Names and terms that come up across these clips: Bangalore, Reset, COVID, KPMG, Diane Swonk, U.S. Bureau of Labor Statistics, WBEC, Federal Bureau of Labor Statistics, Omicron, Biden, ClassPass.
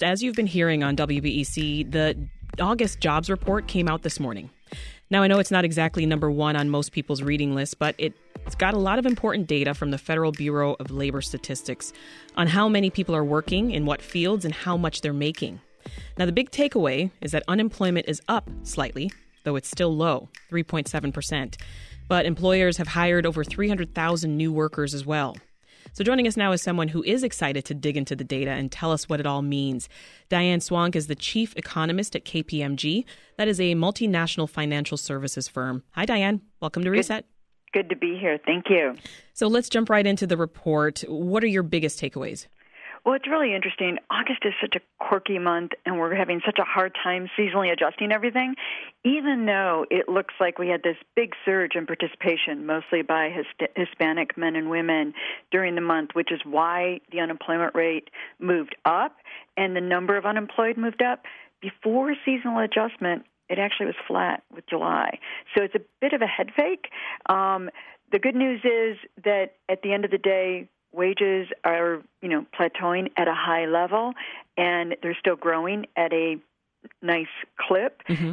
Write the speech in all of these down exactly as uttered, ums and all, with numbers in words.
As you've been hearing on W B E C, the August jobs report came out this morning. Now, I know it's not exactly number one on most people's reading list, but it, it's got a lot of important data from the Federal Bureau of Labor Statistics on how many people are working, in what fields, and how much they're making. Now, the big takeaway is that unemployment is up slightly, though it's still low, three point seven percent. But employers have hired over three hundred thousand new workers as well. So joining us now is someone who is excited to dig into the data and tell us what it all means. Diane Swonk is the chief economist at K P M G. That is a multinational financial services firm. Hi, Diane. Welcome to Reset. Good, good to be here. Thank you. So let's jump right into the report. What are your biggest takeaways? Well, it's really interesting. August is such a quirky month, and we're having such a hard time seasonally adjusting everything, even though it looks like we had this big surge in participation, mostly by his- Hispanic men and women during the month, which is why the unemployment rate moved up and the number of unemployed moved up. Before seasonal adjustment, it actually was flat with July. So it's a bit of a head fake. Um, the good news is that at the end of the day, wages are, you know, plateauing at a high level, and they're still growing at a nice clip. Mm-hmm.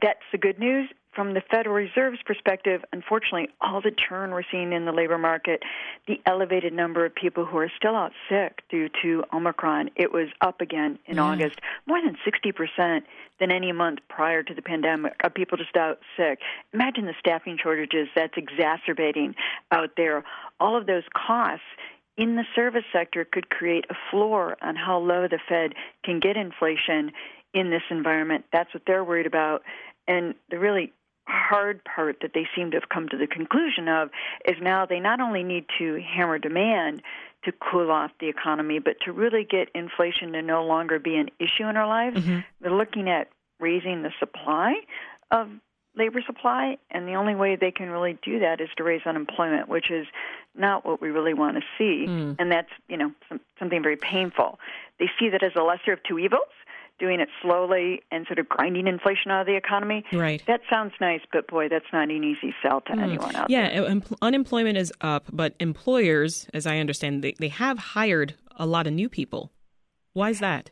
That's the good news. From the Federal Reserve's perspective, unfortunately, all the turn we're seeing in the labor market, the elevated number of people who are still out sick due to Omicron, it was up again in yeah. August, more than sixty percent than any month prior to the pandemic of people just out sick. Imagine the staffing shortages that's exacerbating out there. All of those costs in the service sector could create a floor on how low the Fed can get inflation in this environment. That's what they're worried about. And the really hard part that they seem to have come to the conclusion of is now they not only need to hammer demand to cool off the economy, but to really get inflation to no longer be an issue in our lives. Mm-hmm. They're looking at raising the supply of labor supply, and the only way they can really do that is to raise unemployment, which is not what we really want to see. Mm. And that's, you know, some, something very painful. They see that as a lesser of two evils, doing it slowly and sort of grinding inflation out of the economy. Right. That sounds nice, but boy, that's not an easy sell to mm. anyone out yeah, there. Yeah, um, unemployment is up, but employers, as I understand, they, they have hired a lot of new people. Why is that?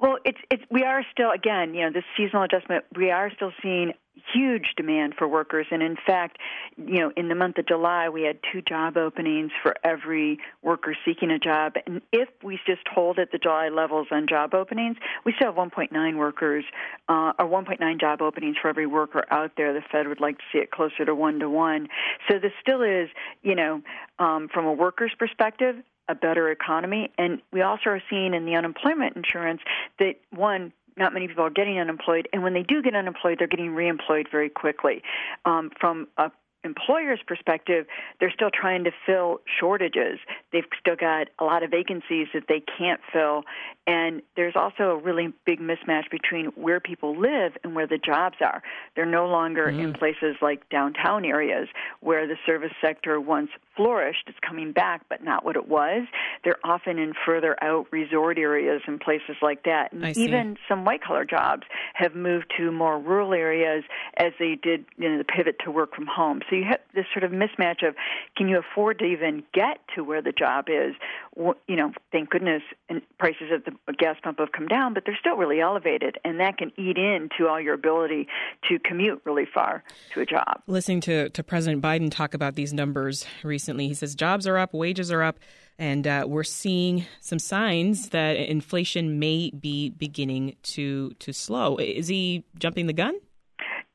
Well, it's it's we are still, again, you know, this seasonal adjustment, we are still seeing huge demand for workers. And in fact, you know, in the month of July, we had two job openings for every worker seeking a job. And if we just hold at the July levels on job openings, we still have one point nine workers uh, or one point nine job openings for every worker out there. The Fed would like to see it closer to one to one. So this still is, you know, um, from a worker's perspective, a better economy. And we also are seeing in the unemployment insurance that, one, not many people are getting unemployed. And when they do get unemployed, they're getting reemployed very quickly. Um, from an employer's perspective, they're still trying to fill shortages. They've still got a lot of vacancies that they can't fill. And there's also a really big mismatch between where people live and where the jobs are. They're no longer mm. in places like downtown areas where the service sector once flourished. It's coming back, but not what it was. They're often in further out resort areas and places like that. And even some white-collar jobs have moved to more rural areas as they did, you know, the pivot to work from home. So you have this sort of mismatch of, can you afford to even get to where the job is? Well, you know, thank goodness and prices at the gas pump have come down, but they're still really elevated, and that can eat into all your ability to commute really far to a job. Listening to, to President Biden talk about these numbers recently, He says jobs are up, wages are up, and uh, we're seeing some signs that inflation may be beginning to to slow. Is he jumping the gun?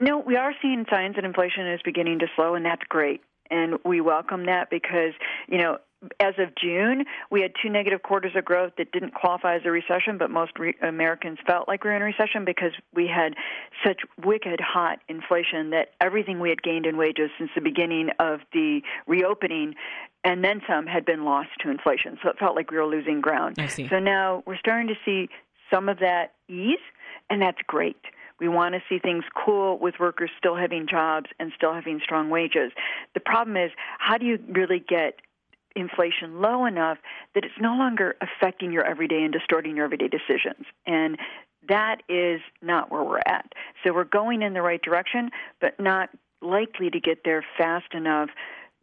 No, we are seeing signs that inflation is beginning to slow, and that's great. And we welcome that because, you know, as of June, we had two negative quarters of growth that didn't qualify as a recession, but most re- Americans felt like we were in a recession because we had such wicked hot inflation that everything we had gained in wages since the beginning of the reopening and then some had been lost to inflation. So it felt like we were losing ground. I see. So now we're starting to see some of that ease, and that's great. We want to see things cool with workers still having jobs and still having strong wages. The problem is, how do you really get inflation low enough that it's no longer affecting your everyday and distorting your everyday decisions? And that is not where we're at. So we're going in the right direction, but not likely to get there fast enough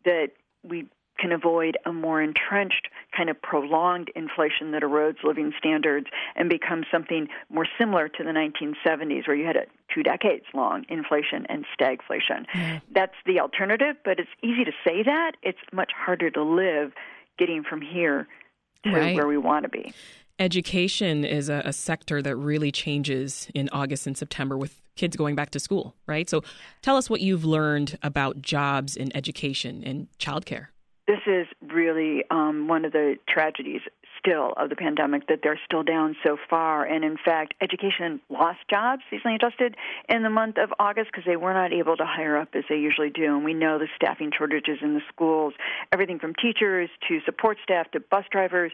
that we can avoid a more entrenched kind of prolonged inflation that erodes living standards and becomes something more similar to the nineteen seventies, where you had a two decades long inflation and stagflation. Mm. That's the alternative, but it's easy to say that. It's much harder to live getting from here to right. where we want to be. Education is a, a sector that really changes in August and September with kids going back to school, right? So tell us what you've learned about jobs in education and childcare. This is really um, one of the tragedies still of the pandemic, that they're still down so far. And in fact, education lost jobs, seasonally adjusted, in the month of August because they were not able to hire up as they usually do. And we know the staffing shortages in the schools, everything from teachers to support staff to bus drivers,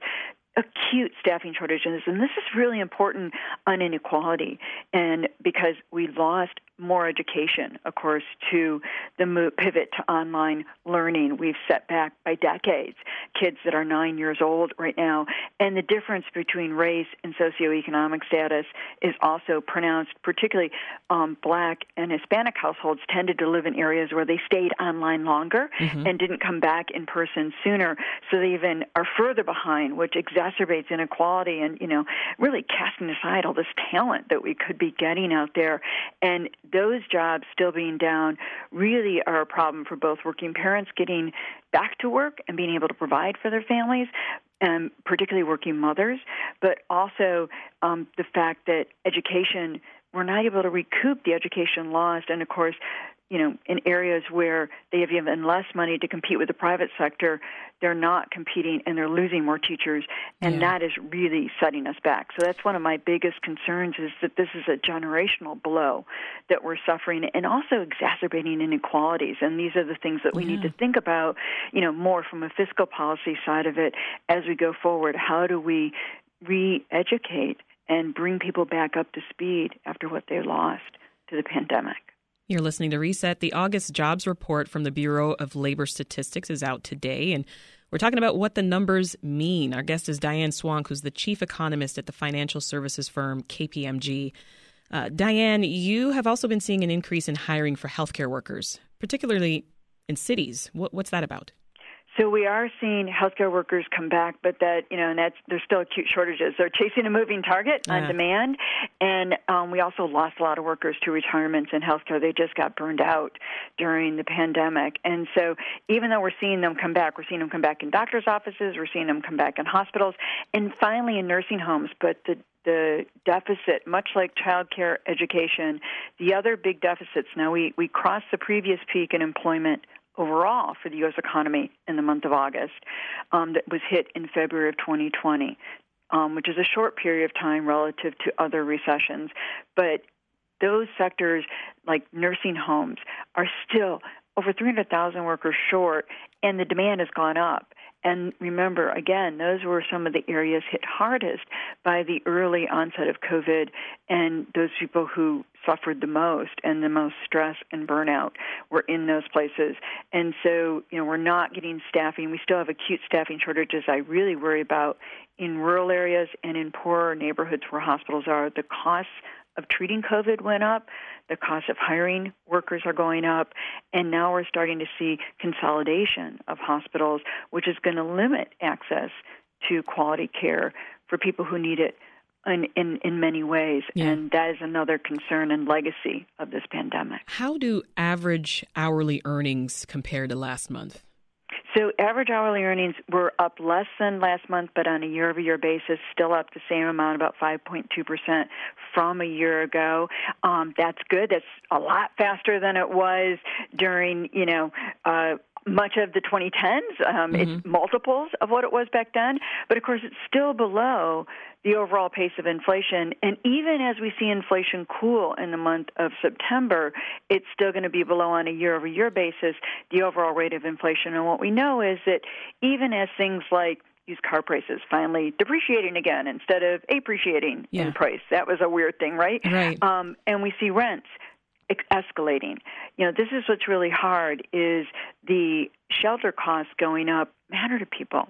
acute staffing shortages. And this is really important on inequality, and because we lost more education, of course, to the move, pivot to online learning. We've set back by decades kids that are nine years old right now. And the difference between race and socioeconomic status is also pronounced. Particularly um, Black and Hispanic households tended to live in areas where they stayed online longer mm-hmm. and didn't come back in person sooner. So they even are further behind, which exacerbates inequality and, you know, really casting aside all this talent that we could be getting out there. And those jobs still being down really are a problem for both working parents getting back to work and being able to provide for their families, and particularly working mothers, but also um, the fact that education, we're not able to recoup the education lost. And, of course, you know, in areas where they have even less money to compete with the private sector, they're not competing and they're losing more teachers, and yeah. that is really setting us back. So that's one of my biggest concerns, is that this is a generational blow that we're suffering, and also exacerbating inequalities. And these are the things that we yeah. need to think about, you know, more from a fiscal policy side of it as we go forward. How do we re-educate and bring people back up to speed after what they lost to the pandemic? You're listening to Reset. The August jobs report from the Bureau of Labor Statistics is out today, and we're talking about what the numbers mean. Our guest is Diane Swonk, who's the chief economist at the financial services firm K P M G. Uh, Diane, you have also been seeing an increase in hiring for healthcare workers, particularly in cities. What, what's that about? So we are seeing healthcare workers come back, but that, you know, and that's, there's still acute shortages. They're chasing a moving target on yeah. demand. And um, we also lost a lot of workers to retirements in healthcare. They just got burned out during the pandemic. And so even though we're seeing them come back, we're seeing them come back in doctor's offices, we're seeing them come back in hospitals, and finally in nursing homes. But the The deficit, much like childcare, education, the other big deficits. Now, we, we crossed the previous peak in employment overall for the U S economy in the month of August um, that was hit in February of twenty twenty, um, which is a short period of time relative to other recessions. But those sectors, like nursing homes, are still over three hundred thousand workers short, and the demand has gone up. And remember, again, those were some of the areas hit hardest by the early onset of COVID, and those people who suffered the most and the most stress and burnout were in those places. And so, you know, we're not getting staffing. We still have acute staffing shortages I really worry about in rural areas and in poorer neighborhoods where hospitals are. The costs of treating COVID went up, the cost of hiring workers are going up, and now we're starting to see consolidation of hospitals, which is going to limit access to quality care for people who need it in, in, in many ways. Yeah. And that is another concern and legacy of this pandemic. How do average hourly earnings compare to last month? So average hourly earnings were up less than last month, but on a year-over-year basis, still up the same amount, about five point two percent from a year ago. Um, that's good. That's a lot faster than it was during, you know, uh, much of the twenty tens. Um, mm-hmm. It's multiples of what it was back then. But, of course, it's still below the overall pace of inflation. And even as we see inflation cool in the month of September, it's still going to be below, on a year-over-year basis, the overall rate of inflation. And what we know is that even as things like used car prices finally depreciating again instead of appreciating yeah. in price, that was a weird thing, right? Right. Um, and we see rents escalating. You know, this is what's really hard, is the shelter costs going up matter to people.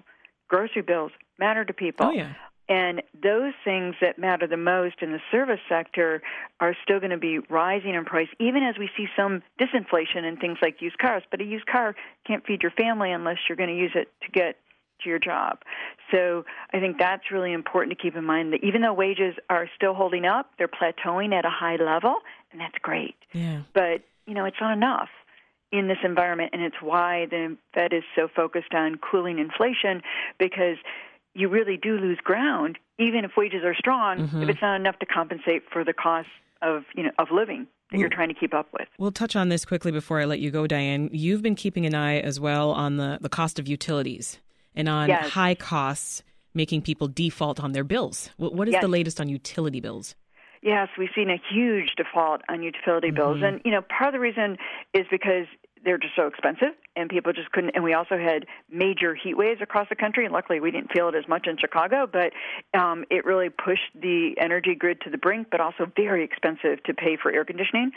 Grocery bills matter to people. Oh, yeah. And those things that matter the most in the service sector are still going to be rising in price, even as we see some disinflation in things like used cars. But a used car can't feed your family unless you're going to use it to get to your job. So I think that's really important to keep in mind, that even though wages are still holding up, they're plateauing at a high level, and that's great. Yeah. But, you know, it's not enough in this environment, and it's why the Fed is so focused on cooling inflation, because you really do lose ground, even if wages are strong, mm-hmm. if it's not enough to compensate for the cost of, you know, of living that you're trying to keep up with. We'll touch on this quickly before I let you go, Diane. You've been keeping an eye as well on the, the cost of utilities and on yes. high costs making people default on their bills. What, what is yes. the latest on utility bills? Yes, we've seen a huge default on utility mm-hmm. bills. And, you know, part of the reason is because they're just so expensive, and people just couldn't. And we also had major heat waves across the country, and luckily we didn't feel it as much in Chicago, but um, it really pushed the energy grid to the brink, but also very expensive to pay for air conditioning.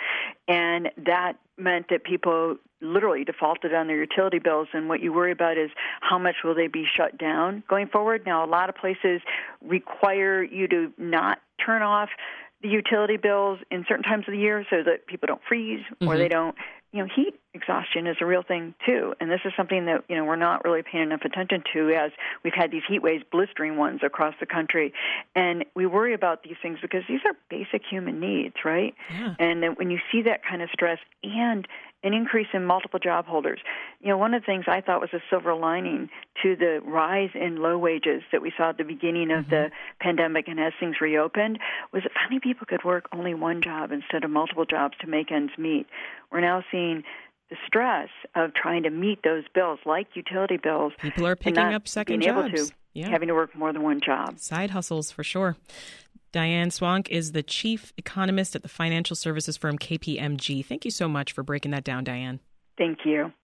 And that meant that people literally defaulted on their utility bills. And what you worry about is how much will they be shut down going forward. Now, a lot of places require you to not turn off the utility bills in certain times of the year so that people don't freeze mm-hmm. or they don't, you know, heat exhaustion is a real thing too. And this is something that, you know, we're not really paying enough attention to as we've had these heat waves, blistering ones across the country. And we worry about these things because these are basic human needs, right? Yeah. And then when you see that kind of stress and an increase in multiple job holders, you know, one of the things I thought was a silver lining to the rise in low wages that we saw at the beginning of mm-hmm. the pandemic and as things reopened was that finally people could work only one job instead of multiple jobs to make ends meet. We're now seeing the stress of trying to meet those bills, like utility bills. People are picking up second being jobs. Able to, yeah. having to work more than one job. Side hustles for sure. Diane Swonk is the chief economist at the financial services firm K P M G. Thank you so much for breaking that down, Diane. Thank you.